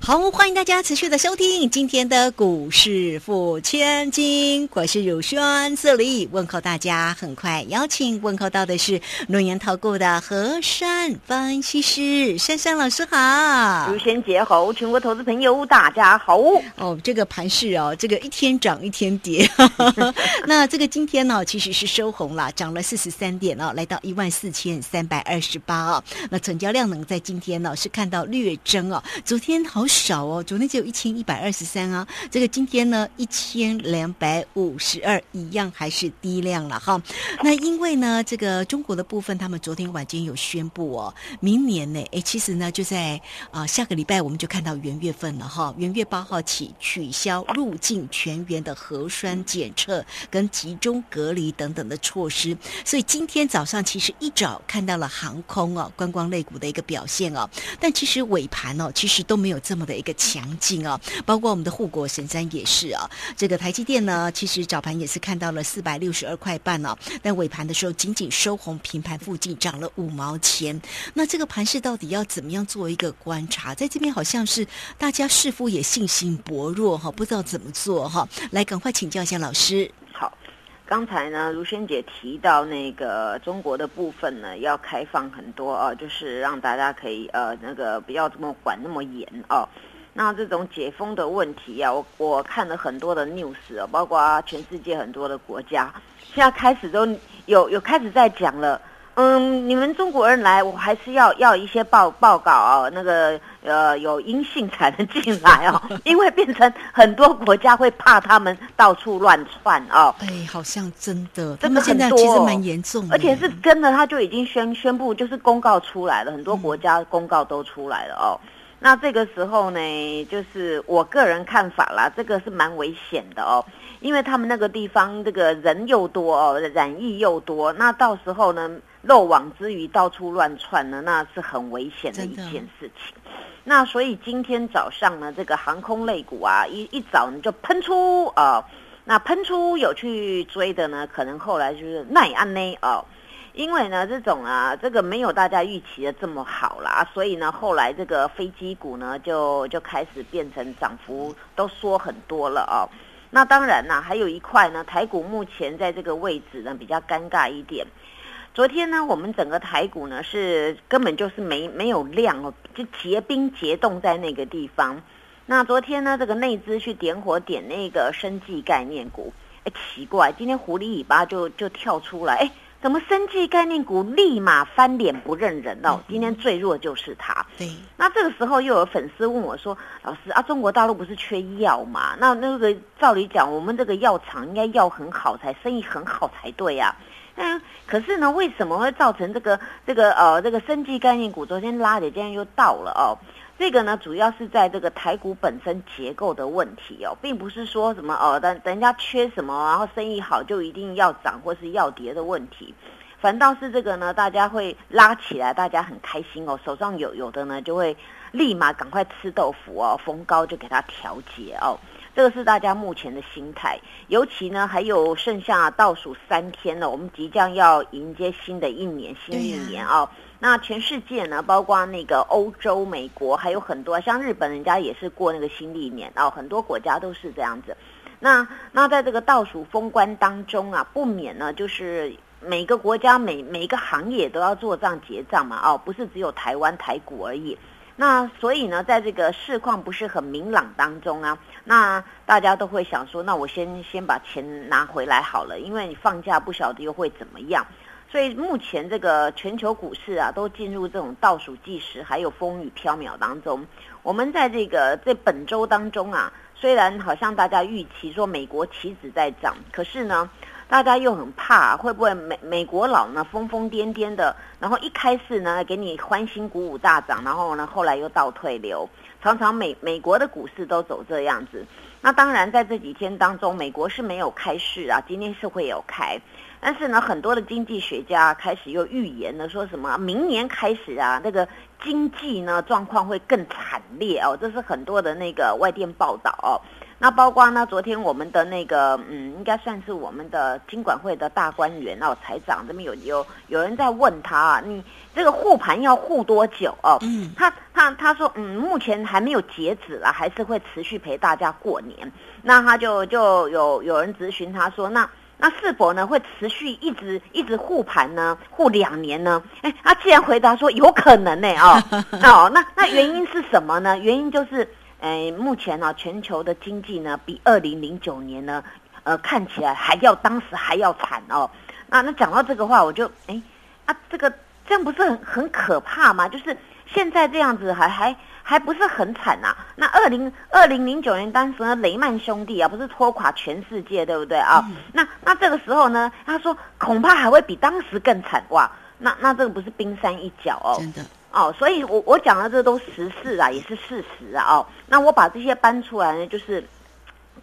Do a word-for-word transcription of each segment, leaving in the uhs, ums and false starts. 好，欢迎大家持续的收听今天的股市富千金，我是汝轩，这里问候大家。很快邀请问候到的是轮源投顾的何珊分析师，珊珊老师好。汝轩姐好，全国投资朋友大家好。哦，这个盘势哦，这个一天涨一天跌那这个今天呢、哦、其实是收红了，涨了四十三点哦，来到一万四千三百二十八哦。那成交量能在今天呢、哦、是看到略增哦，昨天好少哦，昨天只有一千一百二十三啊，这个今天呢一千两百五十二，一样还是低量了哈。那因为呢这个中国的部分他们昨天晚间有宣布哦，明年呢诶其实呢就在啊、呃、下个礼拜我们就看到元月份了哈，元月八号起取消入境全员的核酸检测跟集中隔离等等的措施，所以今天早上其实一早看到了航空哦观光类股的一个表现哦，但其实尾盘哦其实都没有这么的一个强劲哦，包括我们的护国神山也是哦。这个台积电呢，其实早盘也是看到了四百六十二块半哦，但尾盘的时候仅仅收红，平盘附近涨了五毛钱。那这个盘势到底要怎么样做一个观察？在这边好像是大家似乎也信心薄弱哈、哦，不知道怎么做哈、哦。来，赶快请教一下老师。好，刚才呢，如萱姐提到那个中国的部分呢，要开放很多啊，就是让大家可以呃那个不要这么管那么严啊。那这种解封的问题啊，我我看了很多的 news 啊，包括全世界很多的国家，现在开始都有有开始在讲了。嗯，你们中国人来，我还是要要一些报报告啊，那个呃有阴性才能进来哦，因为变成很多国家会怕他们到处乱窜哦。哎，好像真的，他们现在其实蛮严重的，而且是真的，他就已经宣宣布，就是公告出来了，很多国家公告都出来了哦。嗯，那这个时候呢，就是我个人看法啦，这个是蛮危险的哦，因为他们那个地方这个人又多哦，染疫又多，那到时候呢，漏网之鱼到处乱窜呢，那是很危险的一件事情。那所以今天早上呢，这个航空类股啊，一一早呢就喷出啊、哦，那喷出有去追的呢，可能后来就是奈安内哦。因为呢，这种啊，这个没有大家预期的这么好啦，所以呢，后来这个飞机股呢，就就开始变成涨幅都缩很多了哦。那当然啦，还有一块呢，台股目前在这个位置呢比较尴尬一点。昨天呢，我们整个台股呢是根本就是没没有量哦，就结冰结冻在那个地方。那昨天呢，这个内资去点火点那个生技概念股，哎，奇怪，今天狐狸尾巴就就跳出来，哎。怎么生技概念股立马翻脸不认人哦？今天最弱就是它。对，那这个时候又有粉丝问我说：“老师啊，中国大陆不是缺药嘛？那那个照理讲，我们这个药厂应该药很好才生意很好才对呀、啊。嗯，可是呢，为什么会造成这个这个呃这个生技概念股昨天拉的，今天又到了哦？这个呢，主要是在这个台股本身结构的问题哦，并不是说什么哦，人人家缺什么，然后生意好就一定要涨或是要跌的问题，反倒是这个呢，大家会拉起来，大家很开心哦，手上有有的呢就会立马赶快吃豆腐哦，逢高就给它调节哦，这个是大家目前的心态。尤其呢，还有剩下倒数三天了，我们即将要迎接新的一年，新一年哦。那全世界呢，包括那个欧洲、美国，还有很多像日本，人家也是过那个新历年哦，很多国家都是这样子。那那在这个倒数封关当中啊，不免呢，就是每个国家每每个行业都要做账结账嘛哦，不是只有台湾台股而已。那所以呢，在这个市况不是很明朗当中啊，那大家都会想说，那我先先把钱拿回来好了，因为你放假不晓得又会怎么样。所以目前这个全球股市啊，都进入这种倒数计时，还有风雨飘渺当中。我们在这个在本周当中啊，虽然好像大家预期说美国期指在涨，可是呢，大家又很怕会不会美美国佬呢疯疯癫癫的，然后一开始呢给你欢欣鼓舞大涨，然后呢后来又倒退流，常常美美国的股市都走这样子。那当然在这几天当中美国是没有开市啊，今天是会有开，但是呢很多的经济学家开始又预言了，说什么明年开始啊那个经济呢状况会更惨烈哦，这是很多的那个外电报道哦。那包括呢昨天我们的那个嗯应该算是我们的金管会的大官员哦财长，这边有有有人在问他啊，你这个护盘要护多久哦，嗯他他他说嗯目前还没有截止啦，还是会持续陪大家过年。那他就就有有人咨询他说，那那是否呢会持续一直一直护盘呢，护两年呢？哎，他既然回答说有可能呢、欸、哦哦，那那原因是什么呢？原因就是，哎、呃，目前呢、啊、全球的经济呢比二零零九年呢，呃，看起来还要当时还要惨哦。那那讲到这个话，我就哎啊这个这样不是很很可怕吗？就是现在这样子还还。还不是很惨啊，那二零二零零九年当时呢雷曼兄弟啊不是拖垮全世界对不对啊、嗯、那那这个时候呢他说恐怕还会比当时更惨哇，那那这个不是冰山一角哦，真的哦，所以我我讲的这都时事啊也是事实啊哦，那我把这些搬出来呢就是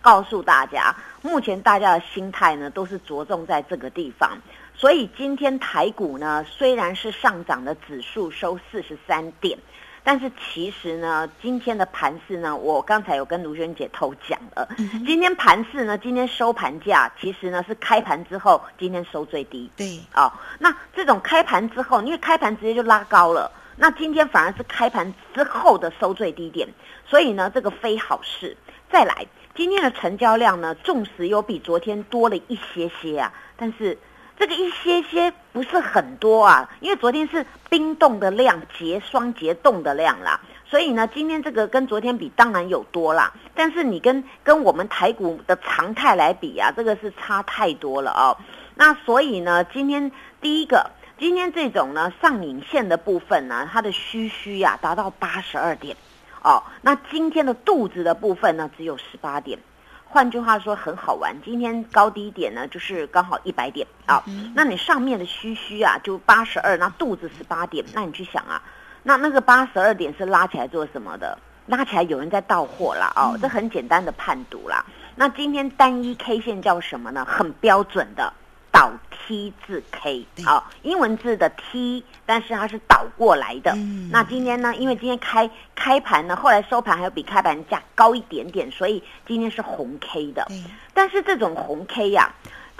告诉大家目前大家的心态呢都是着重在这个地方，所以今天台股呢虽然是上涨的指数收四十三点，但是其实呢，今天的盘势呢，我刚才有跟卢萱姐偷讲了。嗯、今天盘势呢，今天收盘价其实呢是开盘之后今天收最低。对，哦，那这种开盘之后，因为开盘直接就拉高了，那今天反而是开盘之后的收最低点，所以呢，这个非好事。再来，今天的成交量呢，纵使有比昨天多了一些些啊，但是。这个一些些不是很多啊，因为昨天是冰冻的量结双结冻的量啦，所以呢今天这个跟昨天比当然有多啦，但是你跟跟我们台股的常态来比啊，这个是差太多了哦。那所以呢今天第一个今天这种呢上影线的部分呢它的虚虚啊达到八十二点哦，那今天的肚子的部分呢只有十八点，换句话说很好玩，今天高低点呢就是刚好一百点啊、哦嗯、那你上面的虚虚啊就八十二，那肚子十八点，那你去想啊，那那个八十二点是拉起来做什么的，拉起来有人在到货啦哦、嗯、这很简单的判读啦。那今天单一 K 线叫什么呢？很标准的倒 T 字 K 啊、哦、英文字的 T， 但是它是倒过来的、嗯、那今天呢因为今天开开盘呢后来收盘还有比开盘价高一点点，所以今天是红 K 的、嗯、但是这种红 K 啊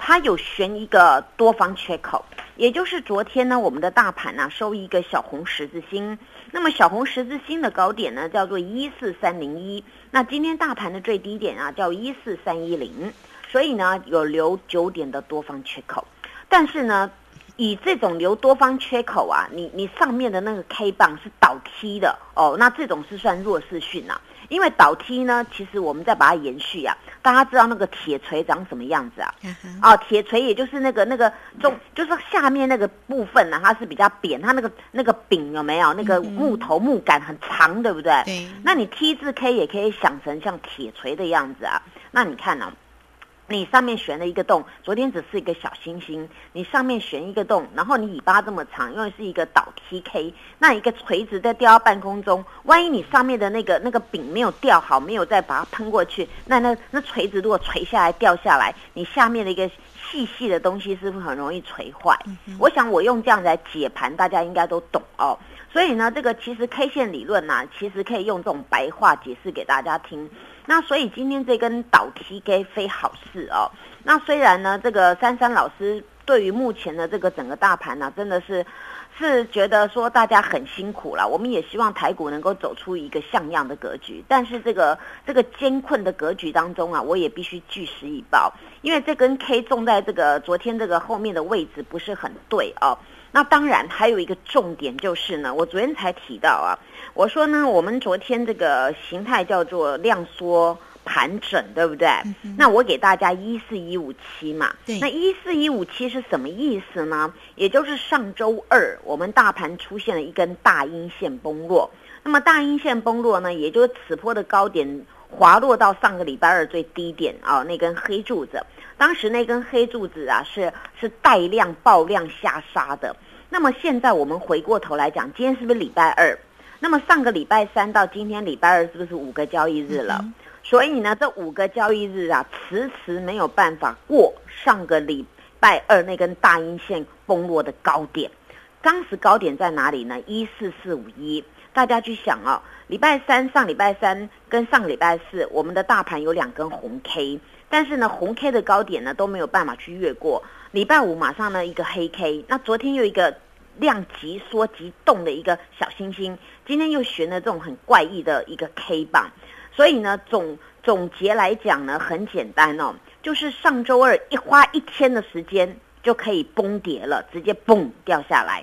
它有悬一个多方缺口，也就是昨天呢我们的大盘啊收一个小红十字星，那么小红十字星的高点呢叫做一四三零一，那今天大盘的最低点啊叫一四三一零，所以呢有留九点的多方缺口，但是呢以这种留多方缺口啊你你上面的那个 K 棒是倒 T 的哦，那这种是算弱势讯啊，因为倒 T 呢其实我们再把它延续啊，大家知道那个铁锤长什么样子啊、嗯、哦铁锤也就是那个那个中就是下面那个部分呢、啊、它是比较扁，它那个那个柄有没有那个木头木杆很长对不对、嗯、那你 T 字 K 也可以想成像铁锤的样子啊，那你看啊你上面悬了一个洞，昨天只是一个小星星，你上面悬一个洞，然后你尾巴这么长，因为是一个倒 T K， 那一个垂直在掉到半空中，万一你上面的那个那个柄没有掉好，没有再把它喷过去，那那那垂直如果垂下来掉下来，你下面的一个细细的东西是不是很容易垂坏、嗯、我想我用这样子来解盘大家应该都懂哦，所以呢这个其实 K 线理论啊其实可以用这种白话解释给大家听，那所以今天这根倒 T K 非好事哦。那虽然呢，这个珊珊老师对于目前的这个整个大盘呢、啊，真的是是觉得说大家很辛苦了。我们也希望台股能够走出一个像样的格局，但是这个这个艰困的格局当中啊，我也必须据实以报，因为这根 K 种在这个昨天这个后面的位置不是很对哦。那当然还有一个重点就是呢，我昨天才提到啊，我说呢我们昨天这个形态叫做量缩盘整对不对、嗯、那我给大家一四一五七嘛，那一四一五七是什么意思呢？也就是上周二我们大盘出现了一根大阴线崩落，那么大阴线崩落呢也就是此波的高点滑落到上个礼拜二最低点啊、哦、那根黑柱子，当时那根黑柱子啊是是带量爆量下杀的。那么现在我们回过头来讲，今天是不是礼拜二？那么上个礼拜三到今天礼拜二是不是五个交易日了？嗯、所以呢，这五个交易日啊，迟迟没有办法过上个礼拜二那根大阴线崩落的高点。当时高点在哪里呢？一四四五一。大家去想哦，礼拜三上礼拜三跟上礼拜四，我们的大盘有两根红 K， 但是呢，红 K 的高点呢都没有办法去越过。礼拜五马上呢一个黑 K， 那昨天又一个量级缩级动的一个小星星，今天又悬了这种很怪异的一个 K 棒。所以呢总总结来讲呢很简单哦，就是上周二一花一天的时间就可以崩跌了，直接蹦掉下来。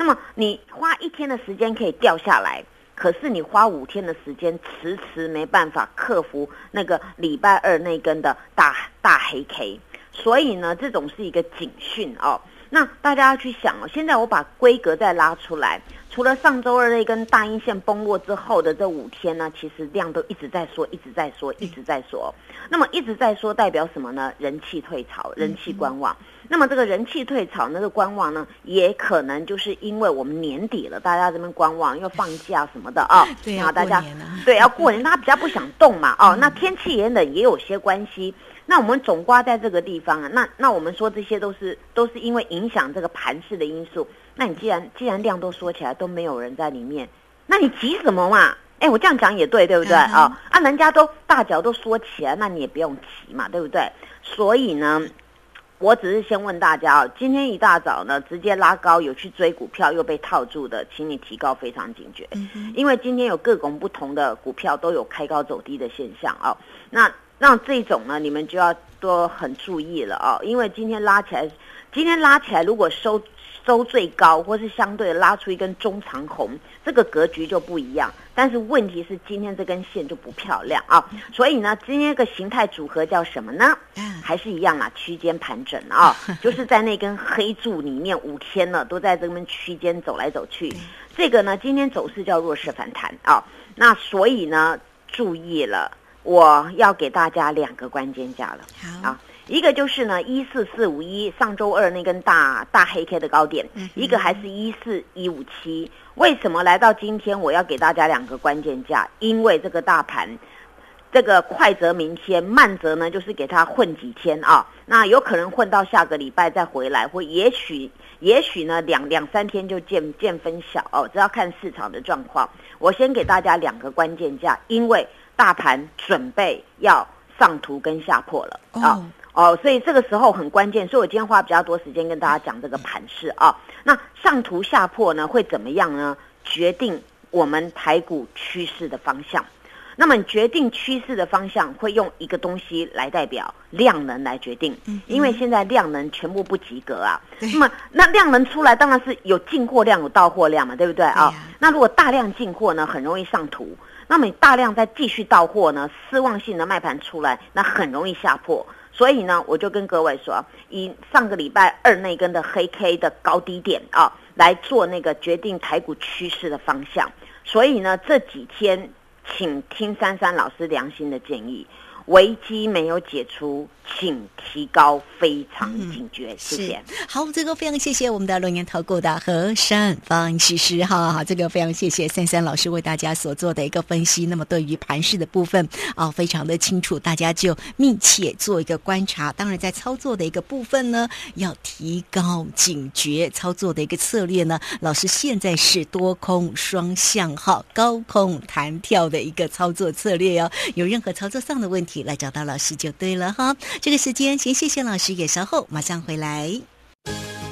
那么你花一天的时间可以掉下来，可是你花五天的时间迟迟没办法克服那个礼拜二那根的大大黑 K。 所以呢这种是一个警讯哦。那大家要去想哦，现在我把规格再拉出来，除了上周二那根大阴线崩落之后的这五天呢，其实量都一直在缩，一直在缩，一直在缩。那么一直在缩代表什么呢？人气退潮，人气观望。那么这个人气退潮，那个观望呢，也可能就是因为我们年底了，大家这边观望，又放假什么的啊、哦。对啊，大家对要过年，大家比较不想动嘛。哦，那天气也冷，也有些关系。那我们总挂在这个地方啊，那那我们说这些都是都是因为影响这个盘势的因素。那你既然既然量都缩起来，都没有人在里面，那你急什么嘛？哎，我这样讲也对，对不对啊、哦？啊，人家都大脚都缩起来，那你也不用急嘛，对不对？所以呢，我只是先问大家啊、哦，今天一大早呢，直接拉高有去追股票又被套住的，请你提高非常警觉，嗯、因为今天有各种不同的股票都有开高走低的现象啊、哦。那那这种呢，你们就要多很注意了哦，因为今天拉起来，今天拉起来，如果收收最高，或是相对拉出一根中长红，这个格局就不一样。但是问题是，今天这根线就不漂亮啊，所以呢，今天这个形态组合叫什么呢？还是一样啦，区间盘整啊，就是在那根黑柱里面五天了，都在这根区间走来走去。这个呢，今天走势叫弱势反弹啊，那所以呢，注意了。我要给大家两个关键价了，好啊，一个就是呢一四四五一上周二那根大大黑 K 的高点，嗯、一个还是一四一五七。为什么来到今天我要给大家两个关键价？因为这个大盘，这个快则明天，慢则呢就是给它混几天啊，那有可能混到下个礼拜再回来，或也许也许呢两两三天就见见分晓哦，这要看市场的状况。我先给大家两个关键价，因为大盘准备要上图跟下破了啊、oh. 哦，所以这个时候很关键，所以我今天花比较多时间跟大家讲这个盘势啊。那上图下破呢会怎么样呢？决定我们台股趋势的方向。那么决定趋势的方向会用一个东西来代表，量能来决定，因为现在量能全部不及格啊。那么那量能出来当然是有进货量有到货量嘛，对不对啊、哦？那如果大量进货呢，很容易上图。那么你大量再继续到货呢，失望性的卖盘出来，那很容易下破。所以呢，我就跟各位说，以上个礼拜二那根的黑 K 的高低点啊，来做那个决定台股趋势的方向。所以呢，这几天请听珊珊老师良心的建议，危机没有解除，请提高非常警觉。嗯、谢谢。好，这个非常谢谢我们的龙岩投顾的何珊方诗诗哈，好，这个非常谢谢珊珊老师为大家所做的一个分析。那么对于盘势的部分啊，非常的清楚，大家就密切做一个观察。当然，在操作的一个部分呢，要提高警觉。操作的一个策略呢，老师现在是多空双向哈，高空弹跳的一个操作策略哦。有任何操作上的问题，来找到老师就对了哈。这个时间先谢谢老师，也稍后马上回来。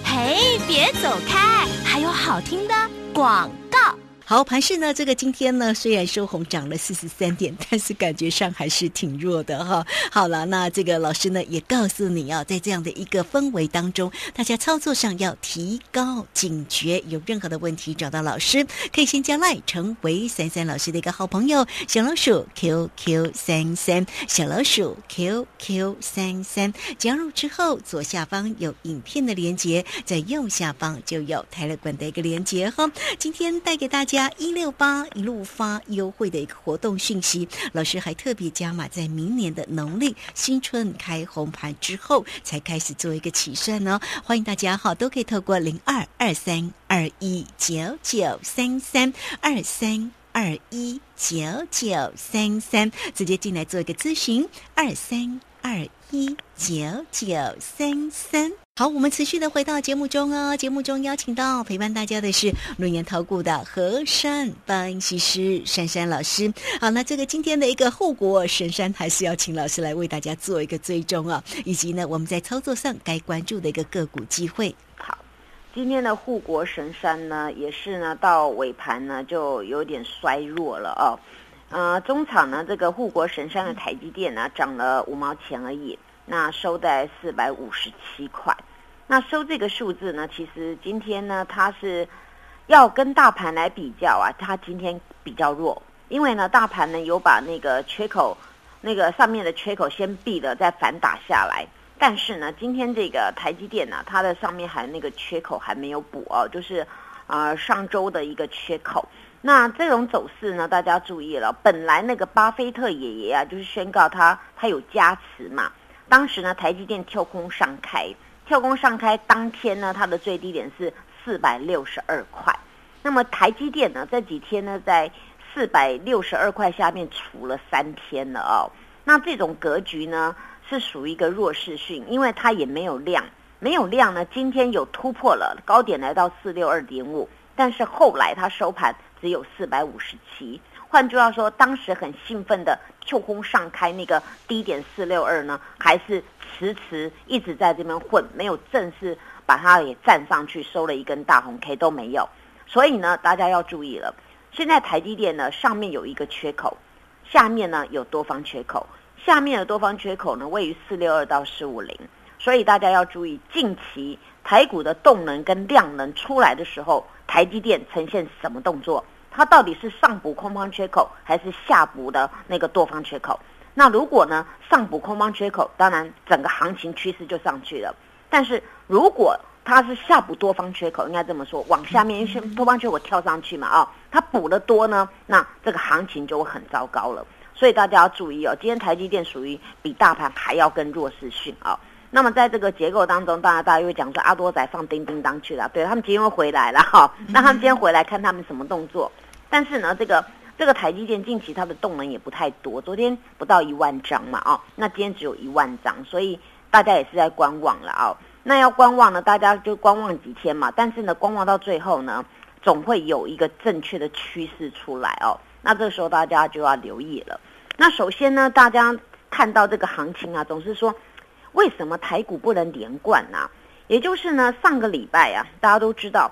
嘿，别走开，还有好听的广告。好，盘市呢，这个今天呢，虽然收红涨了四十三点，但是感觉上还是挺弱的哈。好了，那这个老师呢也告诉你啊，在这样的一个氛围当中，大家操作上要提高警觉，有任何的问题找到老师，可以先加 LINE 成为珊珊老师的一个好朋友，小老鼠 Q Q 三三， 小老鼠 Q Q 三三， 加入之后左下方有影片的连结，在右下方就有Telegram的一个连结哈。今天带给大家加一六八一路发优惠的一个活动讯息。老师还特别加码，在明年的农历新春开红盘之后，才开始做一个起算哦。欢迎大家哈，都可以透过零二二三二一九九三三二三二一九九三三直接进来做一个咨询，二三二一九九三三。好，我们持续的回到节目中哦。节目中邀请到陪伴大家的是轮源投顾的和善分析师珊珊老师。好，那这个今天的一个后果，珊珊还是要请老师来为大家做一个追踪哦，以及呢我们在操作上该关注的一个个股机会。好，今天的护国神山呢，也是呢到尾盘呢就有点衰弱了哦。呃，中场呢这个护国神山的台积电呢涨了五毛钱而已。那收在四百五十七块，那收这个数字呢，其实今天呢，它是要跟大盘来比较啊，它今天比较弱，因为呢，大盘呢有把那个缺口，那个上面的缺口先闭了，再反打下来。但是呢，今天这个台积电呢、啊，它的上面还那个缺口还没有补哦，就是呃上周的一个缺口。那这种走势呢，大家注意了，本来那个巴菲特爷爷啊，就是宣告他他有加持嘛。当时呢，台积电跳空上开，跳空上开当天呢，它的最低点是四百六十二块。那么台积电呢，这几天呢，在四百六十二块下面除了三天了哦。那这种格局呢，是属于一个弱势讯，因为它也没有量，没有量呢，今天有突破了，高点来到四六二点五，但是后来它收盘只有四百五十七。换句话说，当时很兴奋的跳空上开那个低点四六二呢，还是迟迟一直在这边混，没有正式把它也站上去，收了一根大红 K 都没有。所以呢，大家要注意了，现在台积电呢上面有一个缺口，下面呢有多方缺口，下面的多方缺口呢位于四六二到四五零，所以大家要注意近期台股的动能跟量能出来的时候，台积电呈现什么动作？它到底是上补空方缺口，还是下补的那个多方缺口？那如果呢上补空方缺口，当然整个行情趋势就上去了。但是如果它是下补多方缺口，应该这么说，往下面多方缺口跳上去嘛，啊，它补的多呢，那这个行情就会很糟糕了。所以大家要注意哦，今天台积电属于比大盘还要更弱势讯啊。那么在这个结构当中，当然大家会讲说阿多仔放叮叮当去了，对，他们今天会回来了哈、啊，那他们今天回来看他们什么动作。但是呢，这个这个台积电近期它的动能也不太多，昨天不到一万张嘛，哦，那今天只有一万张，所以大家也是在观望了哦。那要观望呢，大家就观望几天嘛，但是呢，观望到最后呢，总会有一个正确的趋势出来哦。那这个时候大家就要留意了。那首先呢，大家看到这个行情啊，总是说为什么台股不能连贯啊？也就是呢，上个礼拜啊，大家都知道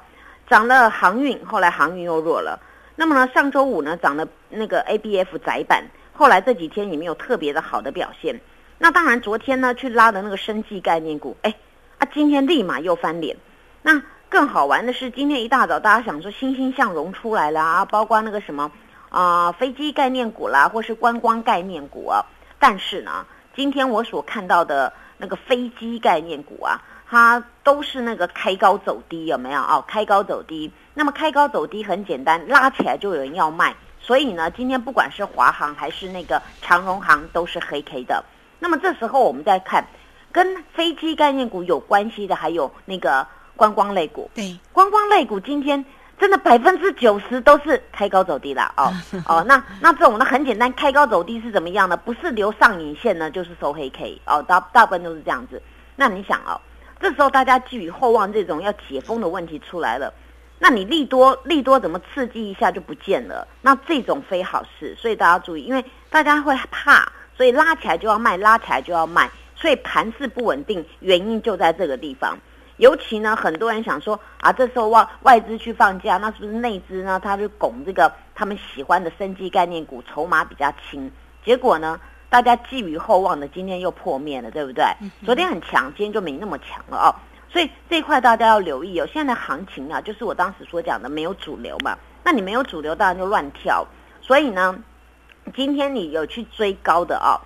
涨了航运，后来航运又弱了。那么呢，上周五呢涨了那个 A B F 窄板，后来这几天也没有特别的好的表现。那当然，昨天呢去拉的那个生技概念股，哎，啊，今天立马又翻脸。那更好玩的是，今天一大早大家想说欣欣向荣出来了啊，包括那个什么啊、呃、飞机概念股啦，或是观光概念股啊。但是呢，今天我所看到的那个飞机概念股啊，它都是那个开高走低，有没有啊、哦？开高走低。那么开高走低很简单，拉起来就有人要卖，所以呢，今天不管是华航还是那个长荣航都是黑 K 的。那么这时候我们再看，跟飞机概念股有关系的还有那个观光类股。对，观光类股今天真的百分之九十都是开高走低啦哦哦，那那这种那很简单，开高走低是怎么样的？不是留上影线呢，就是收黑 K 哦，大大部分都是这样子。那你想哦，这时候大家寄予厚望，这种要解封的问题出来了。那你利多利多怎么刺激一下就不见了？那这种非好事，所以大家注意，因为大家会怕，所以拉起来就要卖，拉起来就要卖，所以盘势不稳定，原因就在这个地方。尤其呢，很多人想说啊，这时候外外资去放假，那是不是内资呢？他就拱这个他们喜欢的生技概念股，筹码比较轻，结果呢，大家寄予厚望的，今天又破灭了，对不对？昨天很强，今天就没那么强了哦。所以这一块大家要留意哦，现在的行情啊，就是我当时所讲的没有主流嘛，那你没有主流，当然就乱跳。所以呢，今天你有去追高的哦，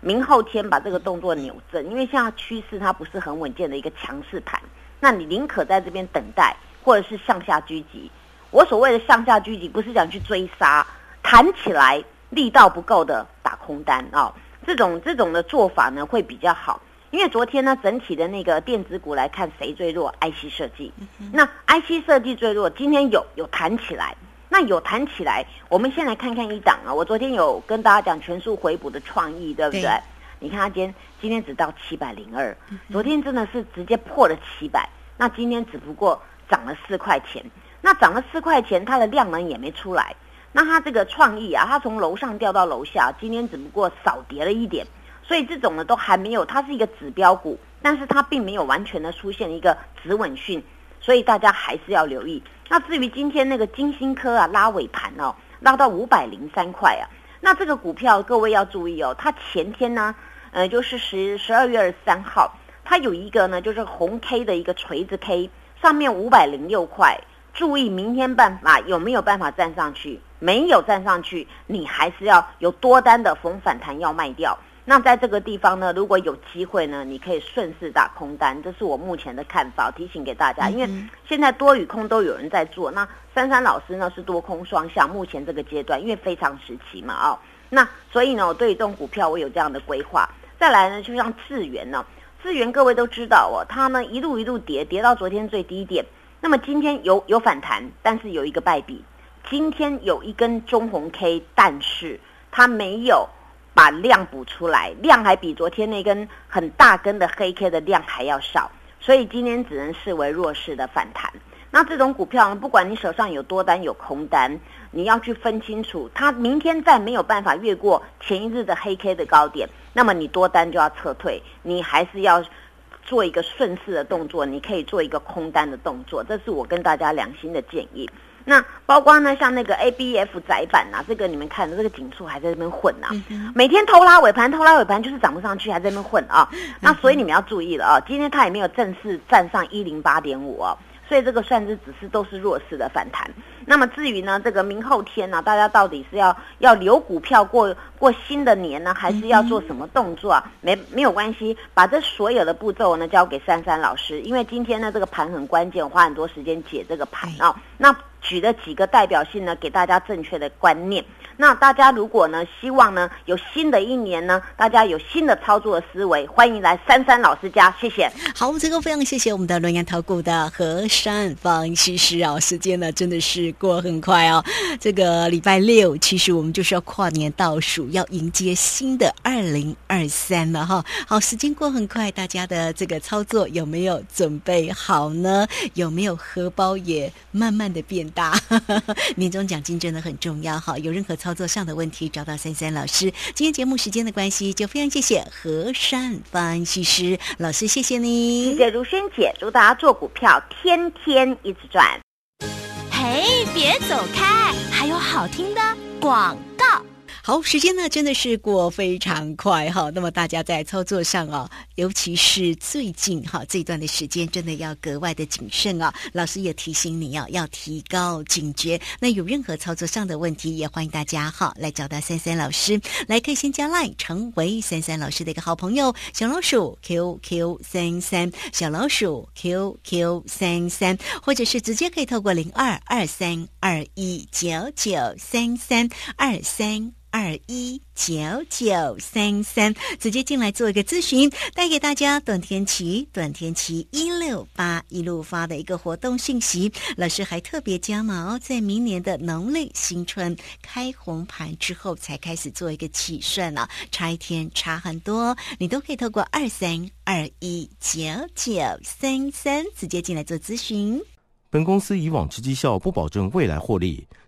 明后天把这个动作扭正，因为现在趋势它不是很稳健的一个强势盘，那你宁可在这边等待，或者是向下狙击，我所谓的上下狙击不是讲去追杀，弹起来力道不够的打空单啊、哦，这种这种的做法呢会比较好。因为昨天呢，整体的那个电子股来看，谁最弱 ？I C 设计。那 I C 设计最弱，今天有有弹起来，那有弹起来，我们先来看看一档啊。我昨天有跟大家讲全数回补的创意，对不对？对，你看它今天今天只到七百零二，昨天真的是直接破了七百。那今天只不过涨了四块钱，那涨了四块钱，它的量能也没出来。那它这个创意啊，它从楼上掉到楼下，今天只不过少跌了一点。所以这种呢都还没有，它是一个指标股，但是它并没有完全的出现一个止稳讯，所以大家还是要留意。那至于今天那个金星科啊拉尾盘哦，拉到五百零三块啊，那这个股票各位要注意哦，它前天呢，呃就是十十二月二十三号，它有一个呢就是红 K 的一个锤子 K， 上面五百零六块，注意明天办法有没有办法站上去？没有站上去，你还是要有多单的逢反弹要卖掉。那在这个地方呢，如果有机会呢，你可以顺势打空单，这是我目前的看法，提醒给大家。因为现在多与空都有人在做，那珊珊老师呢是多空双向，目前这个阶段因为非常时期嘛哦，那所以呢，我对于这种股票我有这样的规划。再来呢，就像智原呢，智原各位都知道哦，它呢一路一路跌，跌到昨天最低点，那么今天有有反弹，但是有一个败笔，今天有一根中红 K， 但是它没有把量补出来，量还比昨天那根很大根的黑 K 的量还要少，所以今天只能视为弱势的反弹。那这种股票呢，不管你手上有多单有空单，你要去分清楚，它明天再没有办法越过前一日的黑 K 的高点，那么你多单就要撤退，你还是要做一个顺势的动作，你可以做一个空单的动作，这是我跟大家良心的建议。那包括呢，像那个 A B F 窄板啊，这个你们看的这个景数还在这边混啊，嗯、每天偷拉尾盘，偷拉尾盘就是涨不上去，还在那边混啊。那所以你们要注意了啊，今天它也没有正式站上 一零八点五 哦，所以这个算是只是都是弱势的反弹。那么至于呢，这个明后天呢、啊，大家到底是要要留股票过过新的年呢，还是要做什么动作啊？没没有关系，把这所有的步骤呢交给珊珊老师，因为今天呢这个盘很关键，我花很多时间解这个盘啊。那举了几个代表性呢，给大家正确的观念。那大家如果呢，希望呢有新的一年呢，大家有新的操作的思维，欢迎来珊珊老师家，谢谢。好，我们这个非常谢谢我们的轮研投顾的何珊方西施啊，时间呢真的是过很快哦。这个礼拜六，其实我们就是要跨年倒数，要迎接新的二零二三了哈。好，时间过很快，大家的这个操作有没有准备好呢？有没有荷包也慢慢的变大？年终奖金真的很重要哈，有任何操作上的问题找到珊珊老师。今天节目时间的关系，就非常谢谢何珊分析师老师，谢谢你，谢谢如萱姐，祝大家做股票天天一直赚。嘿，别走开，还有好听的广告。好，时间呢真的是过非常快哈。那么大家在操作上啊，尤其是最近哈这一段的时间，真的要格外的谨慎啊。老师也提醒你啊，要提高警觉。那有任何操作上的问题，也欢迎大家哈来找到珊珊老师，来可以先加 LINE 成为珊珊老师的一个好朋友，小老鼠 Q Q 三三， 小老鼠 Q Q 三三， 或者是直接可以透过零二二三二一九九三三二三。二一九九三三，直接进来做一个咨询，带给大家短天期短天期一六八一路发的一个活动信息。老师还特别加码哦，在明年的农历新春开红盘之后才开始做一个起算啊，差一天差很多，你都可以透过二三二一九九三三直接进来做咨询。本公司以往之绩效不保证未来获利，